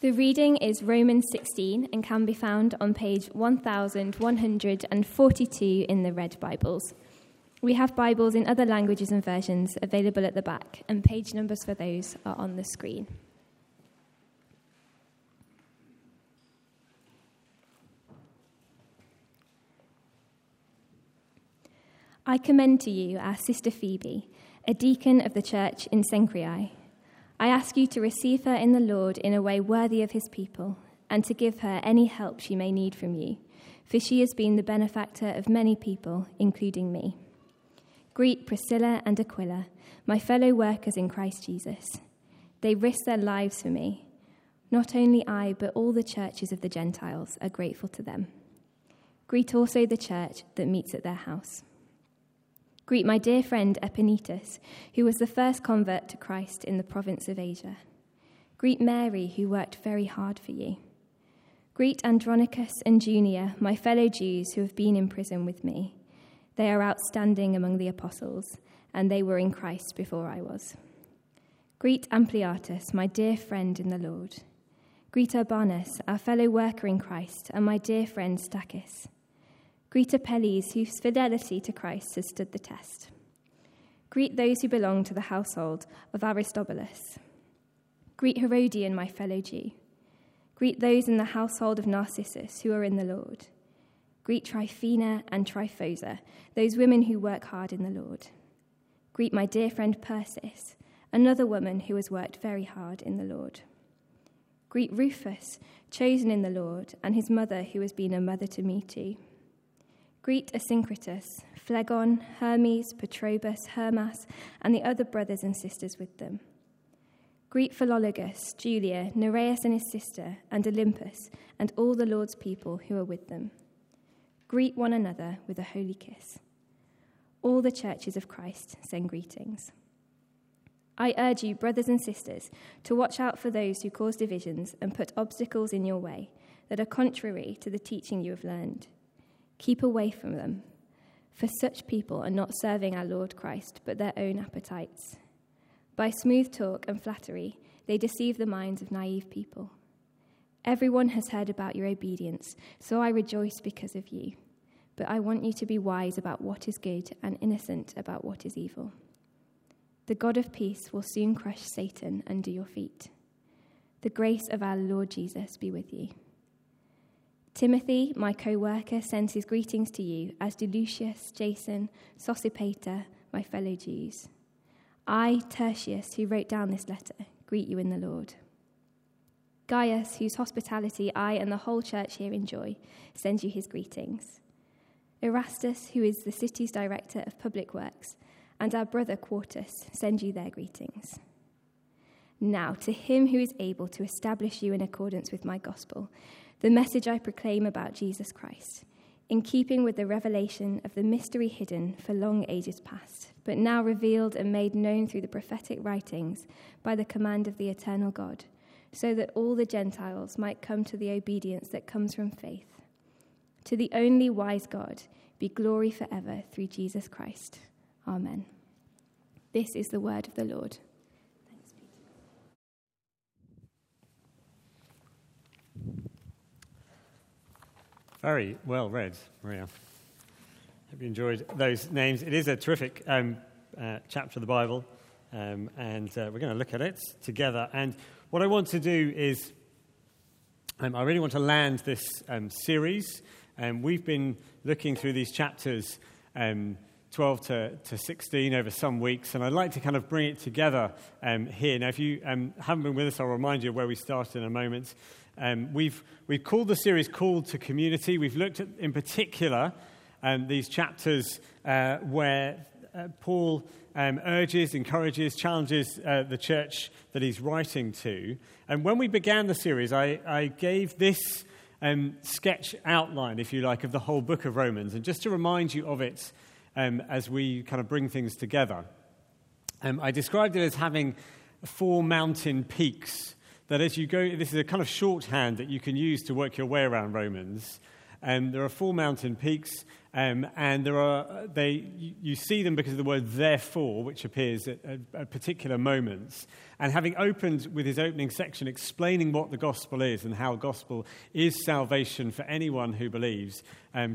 The reading is Romans 16 and can be found on page 1142 in the Red Bibles. We have Bibles in other languages and versions available at the back, and page numbers for those are on the screen. I commend to you our sister Phoebe, a deacon of the church in Cenchreae. I ask you to receive her in the Lord in a way worthy of his people, and to give her any help she may need from you, for she has been the benefactor of many people, including me. Greet Priscilla and Aquila, my fellow workers in Christ Jesus. They risked their lives for me. Not only I, but all the churches of the Gentiles are grateful to them. Greet also the church that meets at their house. Greet my dear friend Epenetus, who was the first convert to Christ in the province of Asia. Greet Mary, who worked very hard for you. Greet Andronicus and Junia, my fellow Jews who have been in prison with me. They are outstanding among the apostles, and they were in Christ before I was. Greet Ampliatus, my dear friend in the Lord. Greet Urbanus, our fellow worker in Christ, and my dear friend Stachys. Greet Apelles, whose fidelity to Christ has stood the test. Greet those who belong to the household of Aristobulus. Greet Herodion, my fellow Jew. Greet those in the household of Narcissus who are in the Lord. Greet Tryphena and Tryphosa, those women who work hard in the Lord. Greet my dear friend Persis, another woman who has worked very hard in the Lord. Greet Rufus, chosen in the Lord, and his mother who has been a mother to me too. Greet Asyncritus, Phlegon, Hermes, Petrobus, Hermas, and the other brothers and sisters with them. Greet Philologus, Julia, Nereus and his sister, and Olympus, and all the Lord's people who are with them. Greet one another with a holy kiss. All the churches of Christ send greetings. I urge you, brothers and sisters, to watch out for those who cause divisions and put obstacles in your way that are contrary to the teaching you have learned. Keep away from them, for such people are not serving our Lord Christ, but their own appetites. By smooth talk and flattery, they deceive the minds of naive people. Everyone has heard about your obedience, so I rejoice because of you. But I want you to be wise about what is good and innocent about what is evil. The God of peace will soon crush Satan under your feet. The grace of our Lord Jesus be with you. Timothy, my co-worker, sends his greetings to you, as do Lucius, Jason, Sosipater, my fellow Jews. I, Tertius, who wrote down this letter, greet you in the Lord. Gaius, whose hospitality I and the whole church here enjoy, sends you his greetings. Erastus, who is the city's director of public works, and our brother Quartus send you their greetings. Now, to him who is able to establish you in accordance with my gospel, the message I proclaim about Jesus Christ, in keeping with the revelation of the mystery hidden for long ages past, but now revealed and made known through the prophetic writings by the command of the eternal God, so that all the Gentiles might come to the obedience that comes from faith. To the only wise God be glory forever through Jesus Christ. Amen. This is the word of the Lord. Very well read, Maria. Hope you enjoyed those names. It is a terrific chapter of the Bible, and we're going to look at it together. And what I want to do is, I really want to land this series. We've been looking through these chapters 12 to 16 over some weeks, and I'd like to kind of bring it together here. Now, if you haven't been with us, I'll remind you of where we started in a moment. We've called the series Called to Community. We've looked at, in particular, these chapters where Paul urges, encourages, challenges the church that he's writing to. And when we began the series, I gave this sketch outline, if you like, of the whole book of Romans. And just to remind you of it as we kind of bring things together, I described it as having four mountain peaks. That as you go, this is a kind of shorthand that you can use to work your way around Romans. There are four mountain peaks, and there are you see them because of the word therefore, which appears at particular moments. And having opened with his opening section explaining what the gospel is and how gospel is salvation for anyone who believes,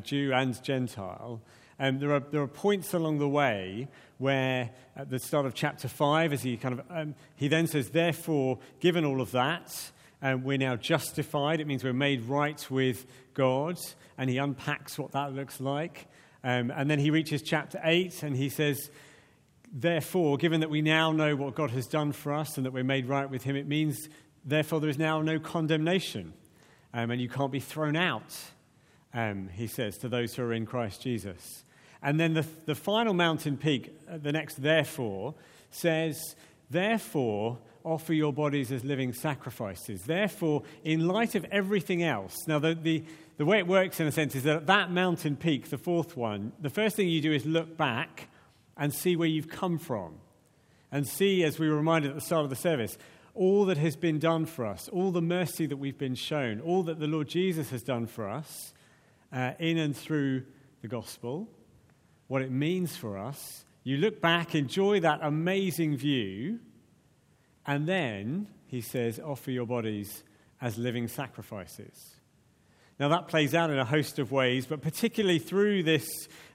Jew and Gentile, there are points along the way where, at the start of chapter 5, as he kind of he then says, therefore, given all of that, we're now justified. It means we're made right with God, and he unpacks what that looks like. And then he reaches chapter 8, and he says, therefore, given that we now know what God has done for us and that we're made right with him, it means, therefore, there is now no condemnation, and you can't be thrown out, he says, to those who are in Christ Jesus. And then the final mountain peak, the next therefore, says, therefore, offer your bodies as living sacrifices. Therefore, in light of everything else. Now, the way it works, in a sense, is that at that mountain peak, the fourth one, the first thing you do is look back and see where you've come from. And see, as we were reminded at the start of the service, all that has been done for us, all the mercy that we've been shown, all that the Lord Jesus has done for us, in and through the gospel, what it means for us. You look back, enjoy that amazing view, and then, he says, offer your bodies as living sacrifices. Now, that plays out in a host of ways, but particularly through this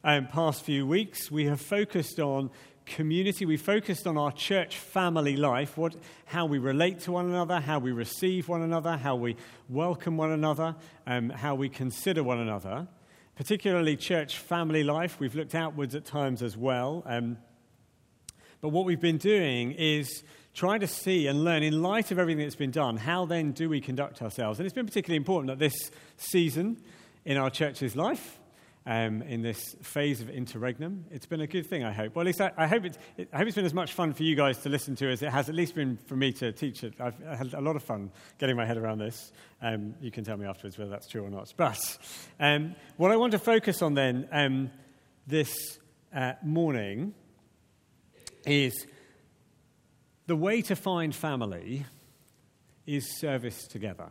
past few weeks, we have focused on community. We focused on our church family life, how we relate to one another, how we receive one another, how we welcome one another, how we consider one another. Particularly church family life, we've looked outwards at times as well. But what we've been doing is trying to see and learn, in light of everything that's been done, how then do we conduct ourselves? And it's been particularly important at this season in our church's life, in this phase of interregnum. It's been a good thing, I hope. Well, at least I hope it's been as much fun for you guys to listen to as it has at least been for me to teach it. I've had a lot of fun getting my head around this. You can tell me afterwards whether that's true or not. But what I want to focus on then this morning is the way to find family is service together.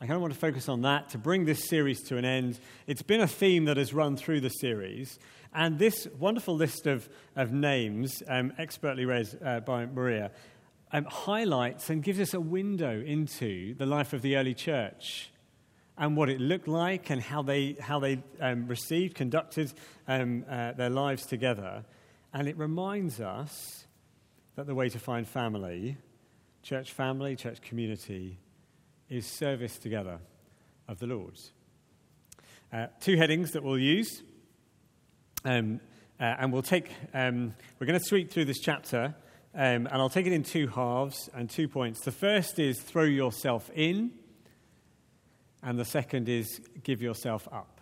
I kind of want to focus on that to bring this series to an end. It's been a theme that has run through the series. And this wonderful list of names, expertly read by Maria, highlights and gives us a window into the life of the early church and what it looked like and how they received, conducted their lives together. And it reminds us that the way to find family, church community, is service together of the Lord. Two headings that we'll use, and we'll take. We're going to sweep through this chapter, and I'll take it in two halves and 2 points. The first is throw yourself in, and the second is give yourself up.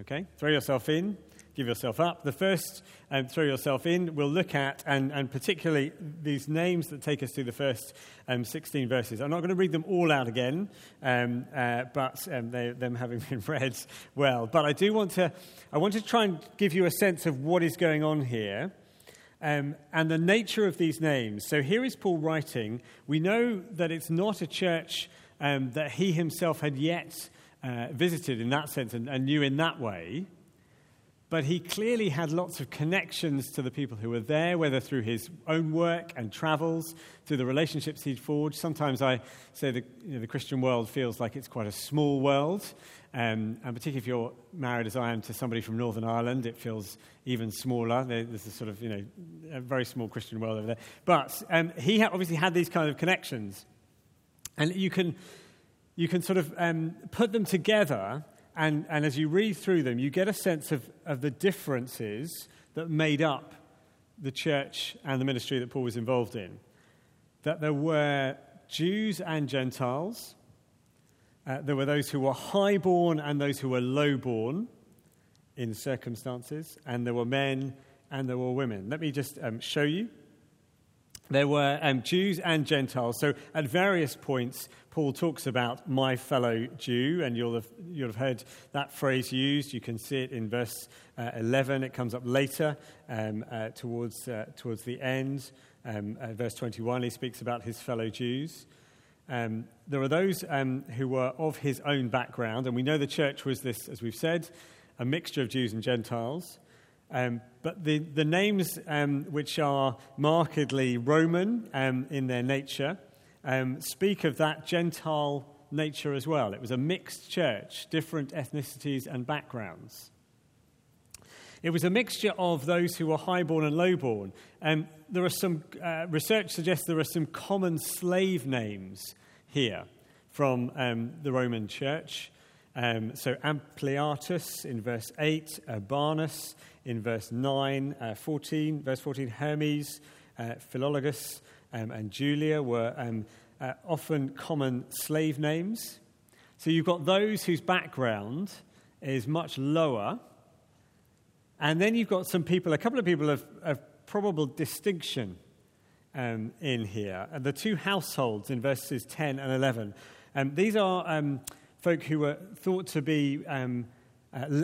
Okay, throw yourself in. Give yourself up. The first, throw yourself in, we'll look at, and particularly these names that take us through the first 16 verses. I'm not going to read them all out again, but them having been read well. But I want to try and give you a sense of what is going on here, and the nature of these names. So here is Paul writing. We know that it's not a church that he himself had yet visited in that sense and knew in that way. But he clearly had lots of connections to the people who were there, whether through his own work and travels, through the relationships he'd forged. Sometimes I say the Christian world feels like it's quite a small world, and particularly if you're married, as I am, to somebody from Northern Ireland, it feels even smaller. There's a sort of, a very small Christian world over there. But he obviously had these kind of connections, and you can sort of put them together. And as you read through them, you get a sense of the differences that made up the church and the ministry that Paul was involved in. That there were Jews and Gentiles. There were those who were highborn and those who were lowborn in circumstances. And there were men and there were women. Let me just show you. There were Jews and Gentiles. So at various points, Paul talks about my fellow Jew, and you'll have heard that phrase used. You can see it in verse 11. It comes up later towards the end. Verse 21, he speaks about his fellow Jews. There are those who were of his own background, and we know the church was this, as we've said, a mixture of Jews and Gentiles. But the names which are markedly Roman in their nature speak of that Gentile nature as well. It was a mixed church, different ethnicities and backgrounds. It was a mixture of those who were highborn and lowborn. There are some research suggests there are some common slave names here from the Roman church. So Ampliatus in verse 8, Urbanus in verse 9, 14, verse 14, Hermes, Philologus, and Julia were often common slave names. So you've got those whose background is much lower, and then you've got some people, a couple of people of probable distinction in here. And the two households in verses 10 and 11, these are folk who were thought to be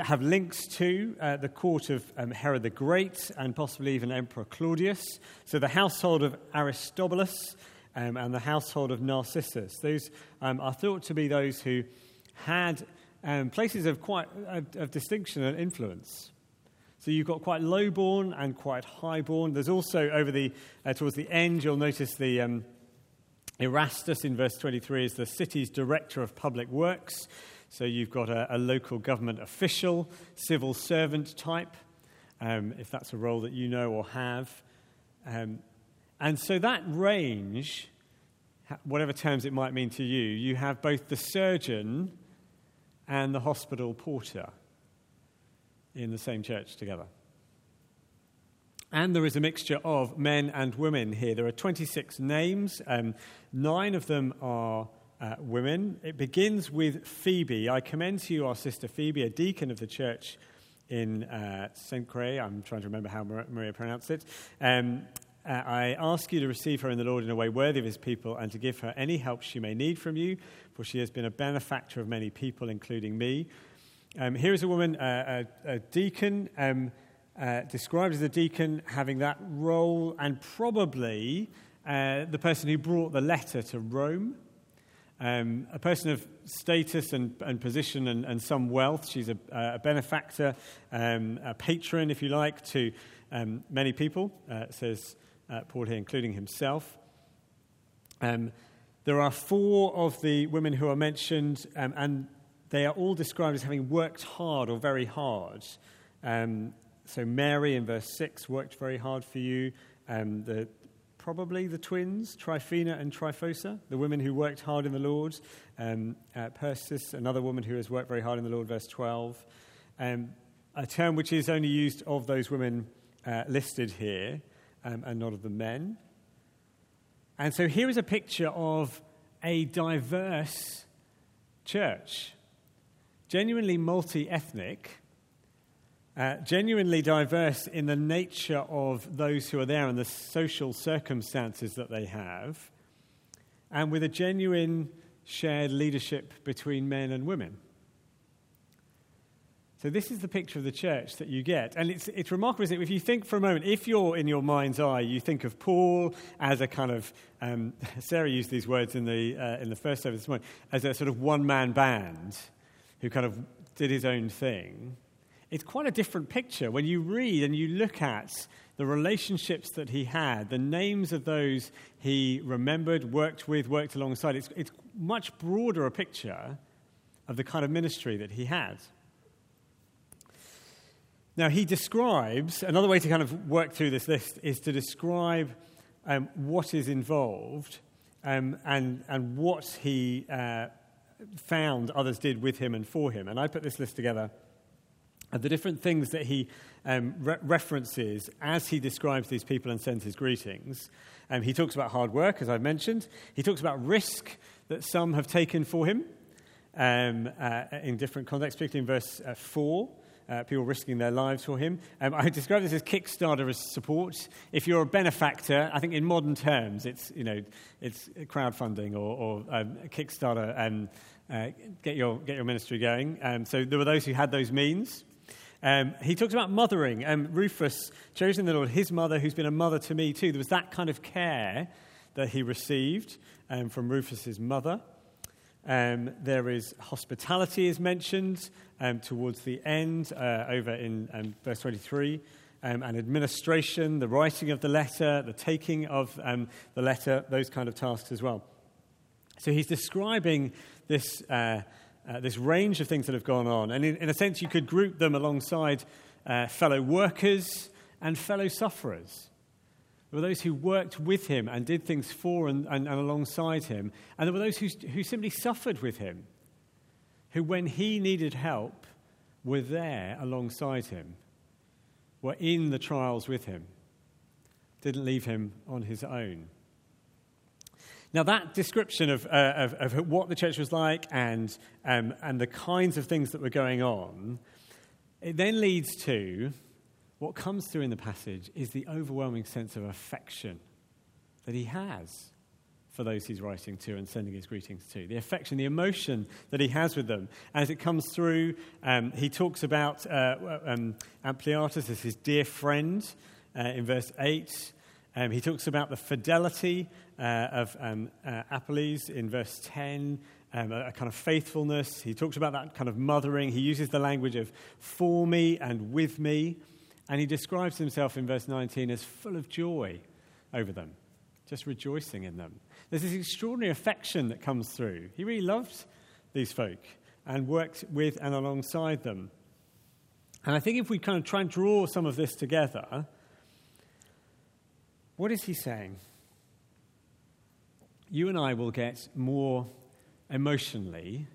have links to the court of Herod the Great and possibly even Emperor Claudius. So the household of Aristobulus and the household of Narcissus. Those are thought to be those who had places of quite of distinction and influence. So you've got quite lowborn and quite highborn. There's also over the towards the end, you'll notice the Erastus in verse 23 is the city's director of public works. So you've got a local government official, civil servant type, if that's a role that you know or have. And so that range, whatever terms it might mean to you, you have both the surgeon and the hospital porter in the same church together. And there is a mixture of men and women here. There are 26 names. 9 of them are women. It begins with Phoebe. I commend to you our sister Phoebe, a deacon of the church in Cenchreae. I'm trying to remember how Maria pronounced it. I ask you to receive her in the Lord in a way worthy of his people and to give her any help she may need from you, for she has been a benefactor of many people, including me. Here is a woman, a deacon, described as a deacon, having that role, and probably the person who brought the letter to Rome, a person of status and position and some wealth. She's a benefactor, a patron, if you like, to many people, says Paul here, including himself. There are 4 of the women who are mentioned, and they are all described as having worked hard or very hard. So Mary in verse 6 worked very hard for you. Probably the twins, Tryphena and Tryphosa, the women who worked hard in the Lord. Persis, another woman who has worked very hard in the Lord, verse 12. A term which is only used of those women listed here and not of the men. And so here is a picture of a diverse church, genuinely multi-ethnic, genuinely diverse in the nature of those who are there and the social circumstances that they have, and with a genuine shared leadership between men and women. So this is the picture of the church that you get. And it's remarkable, isn't it? If you think for a moment, if you're in your mind's eye, you think of Paul as a kind of, Sarah used these words in the first service this morning, as a sort of one-man band who kind of did his own thing. It's quite a different picture when you read and you look at the relationships that he had, the names of those he remembered, worked with, worked alongside. It's much broader a picture of the kind of ministry that he had. Now, he describes, another way to kind of work through this list is to describe what is involved and what he found others did with him and for him. And I put this list together of the different things that he references as he describes these people and sends his greetings. He talks about hard work, as I've mentioned. He talks about risk that some have taken for him in different contexts, particularly in verse 4. People risking their lives for him. I describe this as Kickstarter support. If you're a benefactor, I think in modern terms, it's crowdfunding or Kickstarter and get your ministry going. So there were those who had those means. He talks about mothering. Rufus, chosen the Lord, his mother, who's been a mother to me too. There was that kind of care that he received from Rufus's mother. There is hospitality is mentioned towards the end, over in verse 23, and administration, the writing of the letter, the taking of the letter, those kind of tasks as well. So he's describing this this range of things that have gone on, and in a sense you could group them alongside fellow workers and fellow sufferers. There were those who worked with him and did things for and alongside him. And there were those who simply suffered with him, who, when he needed help, were there alongside him, were in the trials with him, didn't leave him on his own. Now, that description of what the church was like and the kinds of things that were going on, it then leads to... what comes through in the passage is the overwhelming sense of affection that he has for those he's writing to and sending his greetings to. The affection, the emotion that he has with them. As it comes through, he talks about Ampliatus as his dear friend in verse 8. He talks about the fidelity of Apelles in verse 10. A kind of faithfulness. He talks about that kind of mothering. He uses the language of for me and with me. And he describes himself in verse 19 as full of joy over them, just rejoicing in them. There's this extraordinary affection that comes through. He really loved these folk and worked with and alongside them. And I think if we kind of try and draw some of this together, what is he saying? You and I will get more emotionally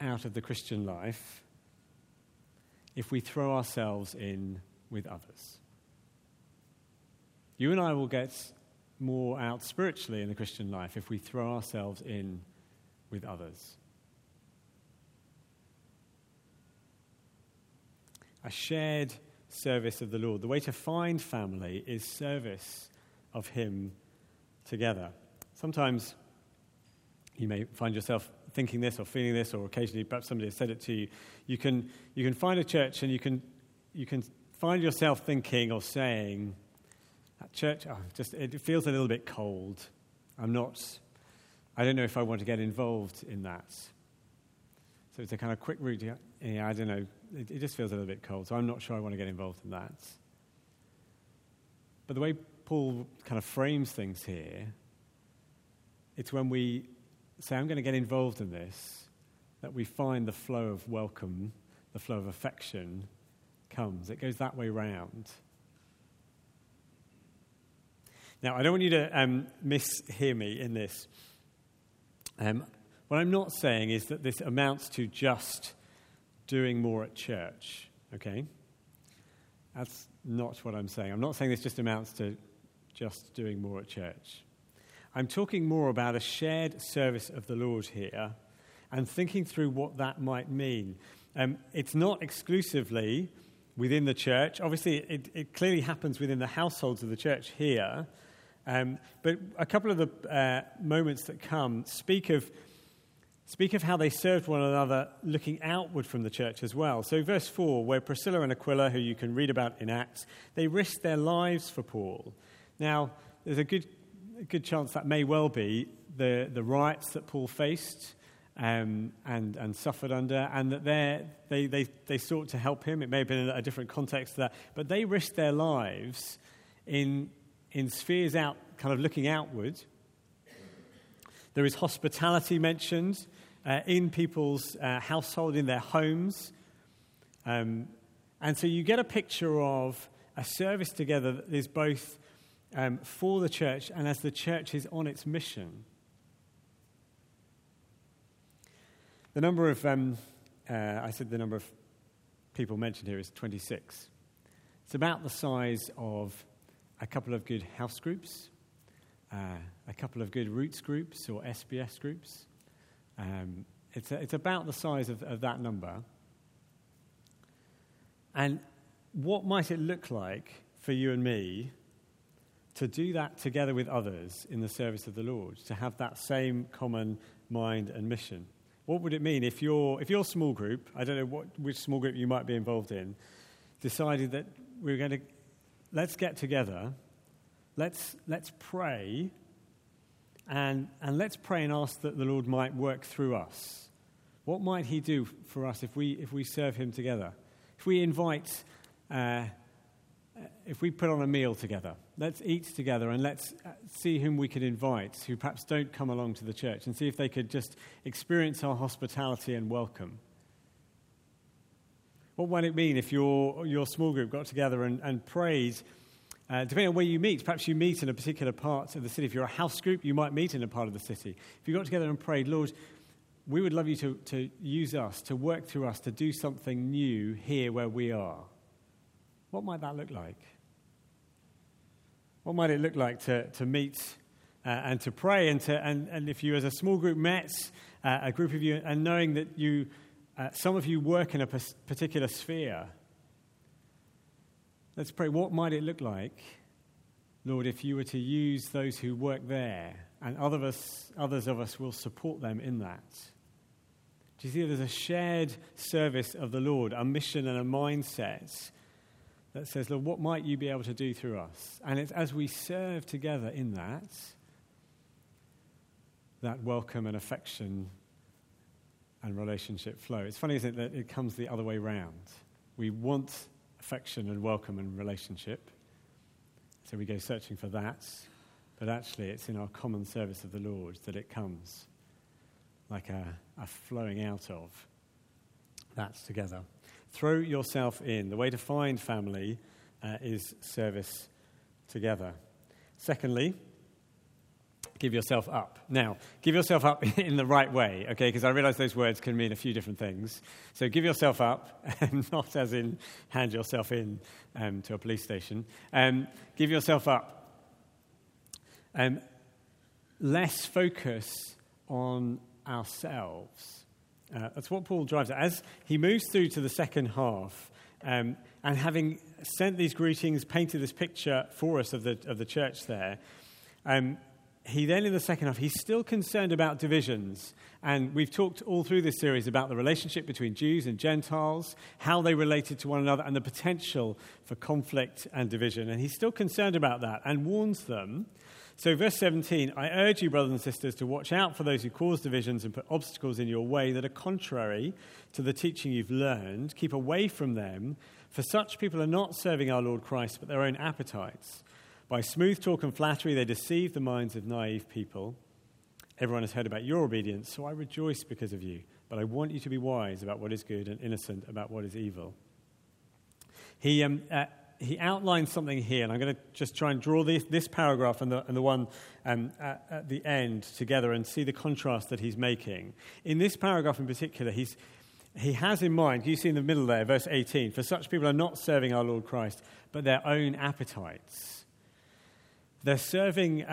out of the Christian life if we throw ourselves in with others. You and I will get more out spiritually in the Christian life if we throw ourselves in with others. A shared service of the Lord. The way to find family is service of Him together. Sometimes you may find yourself thinking this or feeling this, or occasionally perhaps somebody has said it to you. You can find a church and you can find yourself thinking or saying, that church, it feels a little bit cold. I don't know if I want to get involved in that. So it's a kind of quick route to, I don't know, it just feels a little bit cold, so I'm not sure I want to get involved in that. But the way Paul kind of frames things here, it's when we say, I'm going to get involved in this, that we find the flow of welcome, the flow of affection comes. It goes that way round. Now, I don't want you to mishear me in this. What I'm not saying is that this amounts to just doing more at church, okay? That's not what I'm saying. I'm not saying this just amounts to just doing more at church. I'm talking more about a shared service of the Lord here and thinking through what that might mean. It's not exclusively within the church. Obviously, it clearly happens within the households of the church here. But a couple of the moments that come speak of how they served one another looking outward from the church as well. So verse 4, where Priscilla and Aquila, who you can read about in Acts, they risked their lives for Paul. Now, there's a good chance that may well be the riots that Paul faced and suffered under, and that they sought to help him. It may have been in a different context to that, but they risked their lives in spheres out, kind of looking outward. There is hospitality mentioned in people's household, in their homes, and so you get a picture of a service together that is both for the church and as the church is on its mission. The number of, the number of people mentioned here is 26. It's about the size of a couple of good house groups, a couple of good roots groups or SBS groups. It's about the size of that number. And what might it look like for you and me to do that together with others in the service of the Lord, to have that same common mind and mission? What would it mean if your small group, I don't know which small group you might be involved in, decided that let's get together, let's pray And let's pray and ask that the Lord might work through us. What might he do for us if we serve him together? If we invite, if we put on a meal together, let's eat together and let's see whom we can invite who perhaps don't come along to the church and see if they could just experience our hospitality and welcome. What might it mean if your small group got together and prayed? Depending on where you meet, perhaps you meet in a particular part of the city. If you're a house group, you might meet in a part of the city. If you got together and prayed, Lord, we would love you to use us, to work through us, to do something new here where we are. What might that look like? What might it look like to meet and to pray and if you as a small group met, a group of you, and knowing that you some of you work in a particular sphere. Let's pray, what might it look like, Lord, if you were to use those who work there and others of us will support them in that? Do you see there's a shared service of the Lord, a mission and a mindset that says, Lord, what might you be able to do through us? And it's as we serve together in that welcome and affection and relationship flow. It's funny, isn't it, that it comes the other way round. We want affection and welcome and relationship. So we go searching for that, but actually it's in our common service of the Lord that it comes like a flowing out of. That's together. Throw yourself in. The way to find family is service together. Secondly, give yourself up. Now, give yourself up in the right way, okay? Because I realize those words can mean a few different things. So give yourself up, not as in hand yourself in to a police station. Give yourself up. Less focus on ourselves. That's what Paul drives at. As he moves through to the second half, and having sent these greetings, painted this picture for us of the church there, he then, in the second half, he's still concerned about divisions. And we've talked all through this series about the relationship between Jews and Gentiles, how they related to one another, and the potential for conflict and division. And he's still concerned about that and warns them. So verse 17, I urge you, brothers and sisters, to watch out for those who cause divisions and put obstacles in your way that are contrary to the teaching you've learned. Keep away from them, for such people are not serving our Lord Christ, but their own appetites. By smooth talk and flattery, they deceive the minds of naive people. Everyone has heard about your obedience, so I rejoice because of you. But I want you to be wise about what is good and innocent about what is evil. He outlines something here, and I'm going to just try and draw this paragraph and the one at the end together and see the contrast that he's making. In this paragraph in particular, he has in mind, you see in the middle there, verse 18, for such people are not serving our Lord Christ, but their own appetites. They're serving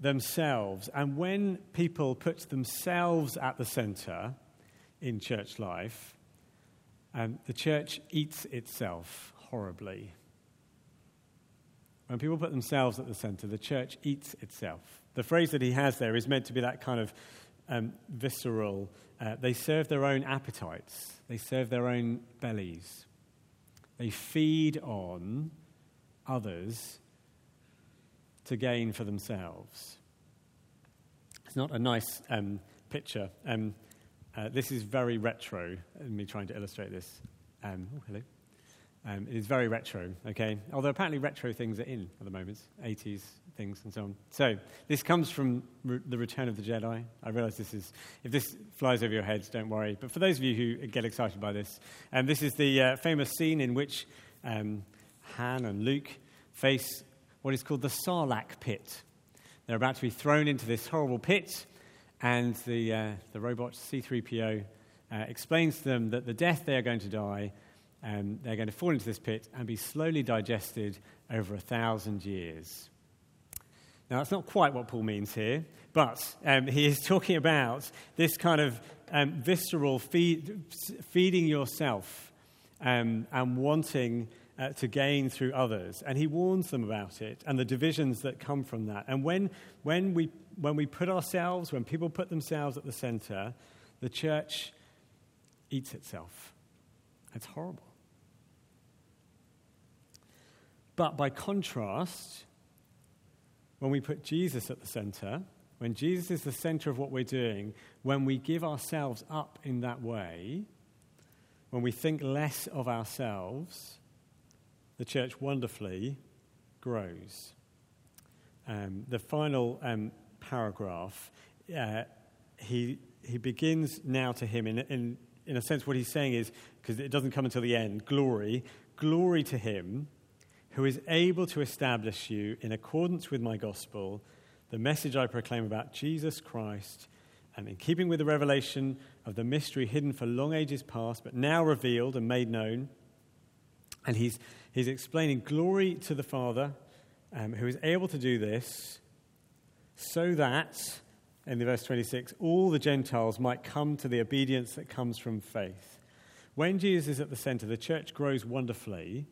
themselves, and when people put themselves at the centre in church life, the church eats itself horribly. When people put themselves at the centre, the church eats itself. The phrase that he has there is meant to be that kind of visceral. They serve their own appetites. They serve their own bellies. They feed on others to gain for themselves. It's not a nice picture. This is very retro, me trying to illustrate this. Hello. It is very retro, okay? Although apparently retro things are in at the moment, 80s things and so on. So this comes from The Return of the Jedi. I realise if this flies over your heads, don't worry. But for those of you who get excited by this, this is the famous scene in which Han and Luke face what is called the Sarlacc pit. They're about to be thrown into this horrible pit, and the robot C-3PO explains to them that the death they are going to die, they're going to fall into this pit and be slowly digested over 1,000 years. Now, that's not quite what Paul means here, but he is talking about this kind of visceral feeding yourself and wanting to gain through others, and he warns them about it and the divisions that come from that. And when people put themselves at the centre, the church eats itself. It's horrible. But by contrast, when we put Jesus at the centre, when Jesus is the center of what we're doing, when we give ourselves up in that way, when we think less of ourselves, the church wonderfully grows. The final paragraph, he begins now to him, in a sense what he's saying is, because it doesn't come until the end, glory to him who is able to establish you in accordance with my gospel, the message I proclaim about Jesus Christ, and in keeping with the revelation of the mystery hidden for long ages past, but now revealed and made known. And he's explaining glory to the Father, who is able to do this, so that, in the verse 26, all the Gentiles might come to the obedience that comes from faith. When Jesus is at the center, the church grows wonderfully.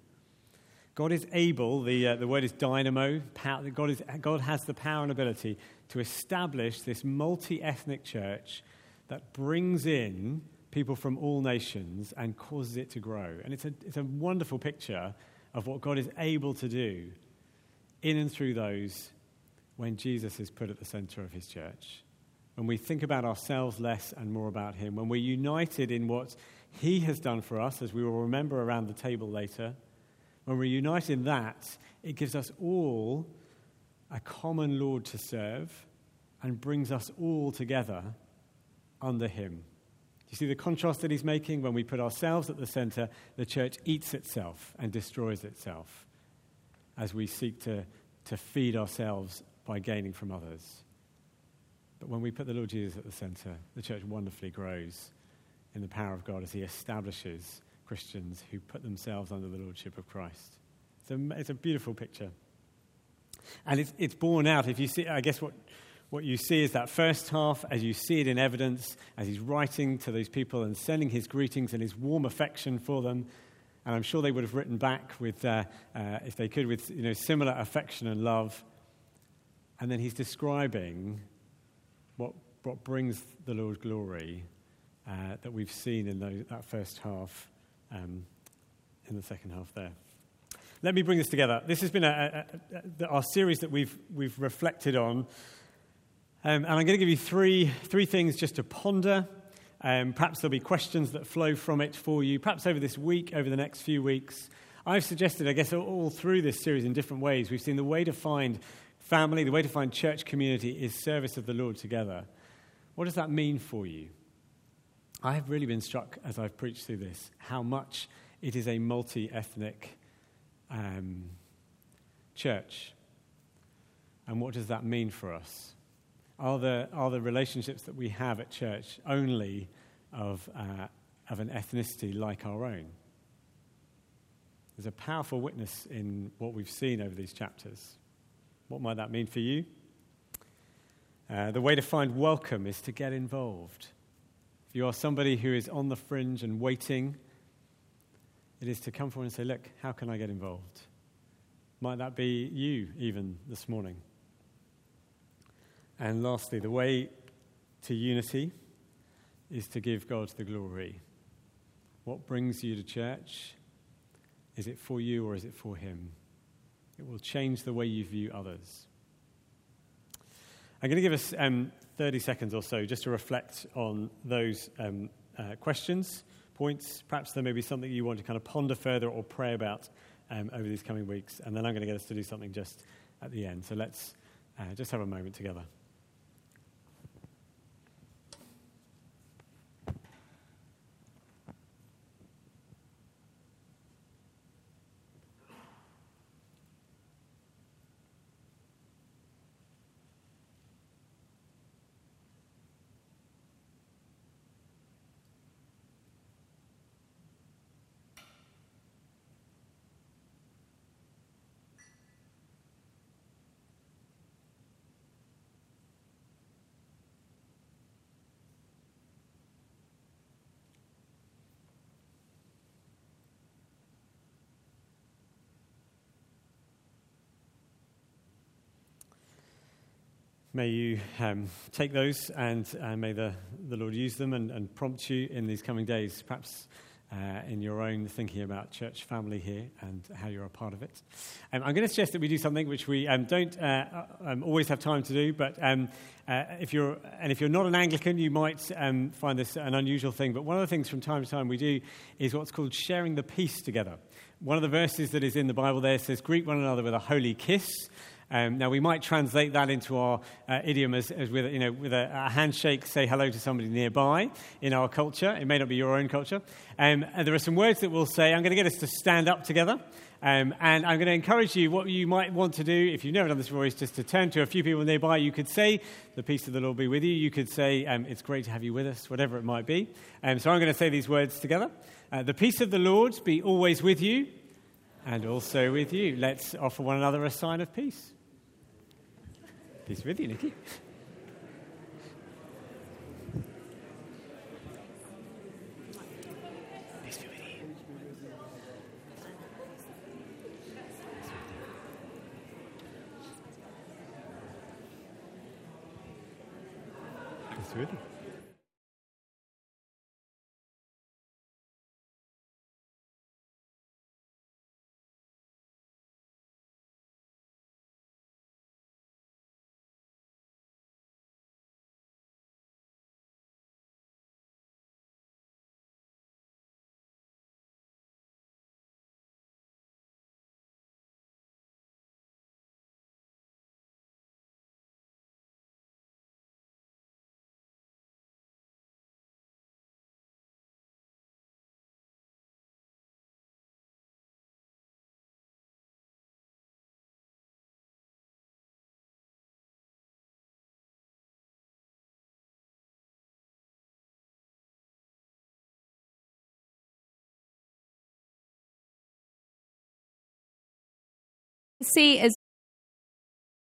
God is able, the word is dynamo, power, God has the power and ability to establish this multi-ethnic church that brings in people from all nations and causes it to grow. And it's a wonderful picture of what God is able to do in and through those when Jesus is put at the center of his church. When we think about ourselves less and more about him, when we're united in what he has done for us, as we will remember around the table later, when we're united in that, it gives us all a common Lord to serve and brings us all together under him. Do you see the contrast that he's making? When we put ourselves at the center, the church eats itself and destroys itself as we seek to feed ourselves by gaining from others. But when we put the Lord Jesus at the center, the church wonderfully grows in the power of God as he establishes Christians who put themselves under the lordship of Christ. It's a beautiful picture. And it's borne out. If you see, I guess what you see is that first half, as you see it in evidence, as he's writing to those people and sending his greetings and his warm affection for them. And I'm sure they would have written back with, if they could, with similar affection and love. And then he's describing what brings the Lord glory that we've seen in that first half. In the second half there. Let me bring this together. This has been our series that we've reflected on. And I'm going to give you three things just to ponder. Perhaps there'll be questions that flow from it for you, perhaps over this week, over the next few weeks. I've suggested, I guess, all through this series in different ways. We've seen the way to find family, the way to find church community is service of the Lord together. What does that mean for you? I have really been struck as I've preached through this how much it is a multi-ethnic church. And what does that mean for us? Are the relationships that we have at church only of an ethnicity like our own? There's a powerful witness in what we've seen over these chapters. What might that mean for you? The way to find welcome is to get involved. If you are somebody who is on the fringe and waiting, it is to come forward and say, look, how can I get involved? Might that be you even this morning? And lastly, the way to unity is to give God the glory. What brings you to church? Is it for you or is it for him? It will change the way you view others. I'm going to give us 30 seconds or so just to reflect on those questions, points. Perhaps there may be something you want to kind of ponder further or pray about over these coming weeks. And then I'm going to get us to do something just at the end. So let's just have a moment together. May you take those and may the Lord use them and prompt you in these coming days. Perhaps in your own thinking about church family here and how you're a part of it. I'm going to suggest that we do something which we don't always have time to do, but if you're not an Anglican, you might find this an unusual thing. But one of the things from time to time we do is what's called sharing the peace together. One of the verses that is in the Bible there says, "Greet one another with a holy kiss." Now, we might translate that into our idiom as with a handshake, say hello to somebody nearby in our culture. It may not be your own culture. And there are some words that we'll say. I'm going to get us to stand up together. And I'm going to encourage you, what you might want to do, if you've never done this before, is just to turn to a few people nearby. You could say, "The peace of the Lord be with you." You could say, "It's great to have you with us," whatever it might be. So I'm going to say these words together. The peace of the Lord be always with you, and also with you. Let's offer one another a sign of peace. Peace with you, Nikki. Peace be with you. Peace with you.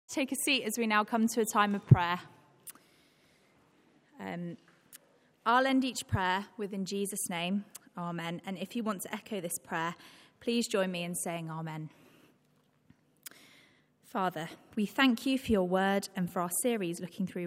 Take a seat as we now come to a time of prayer. I'll end each prayer with "in Jesus' name, amen." And if you want to echo this prayer, please join me in saying amen. Father, we thank you for your word and for our series looking through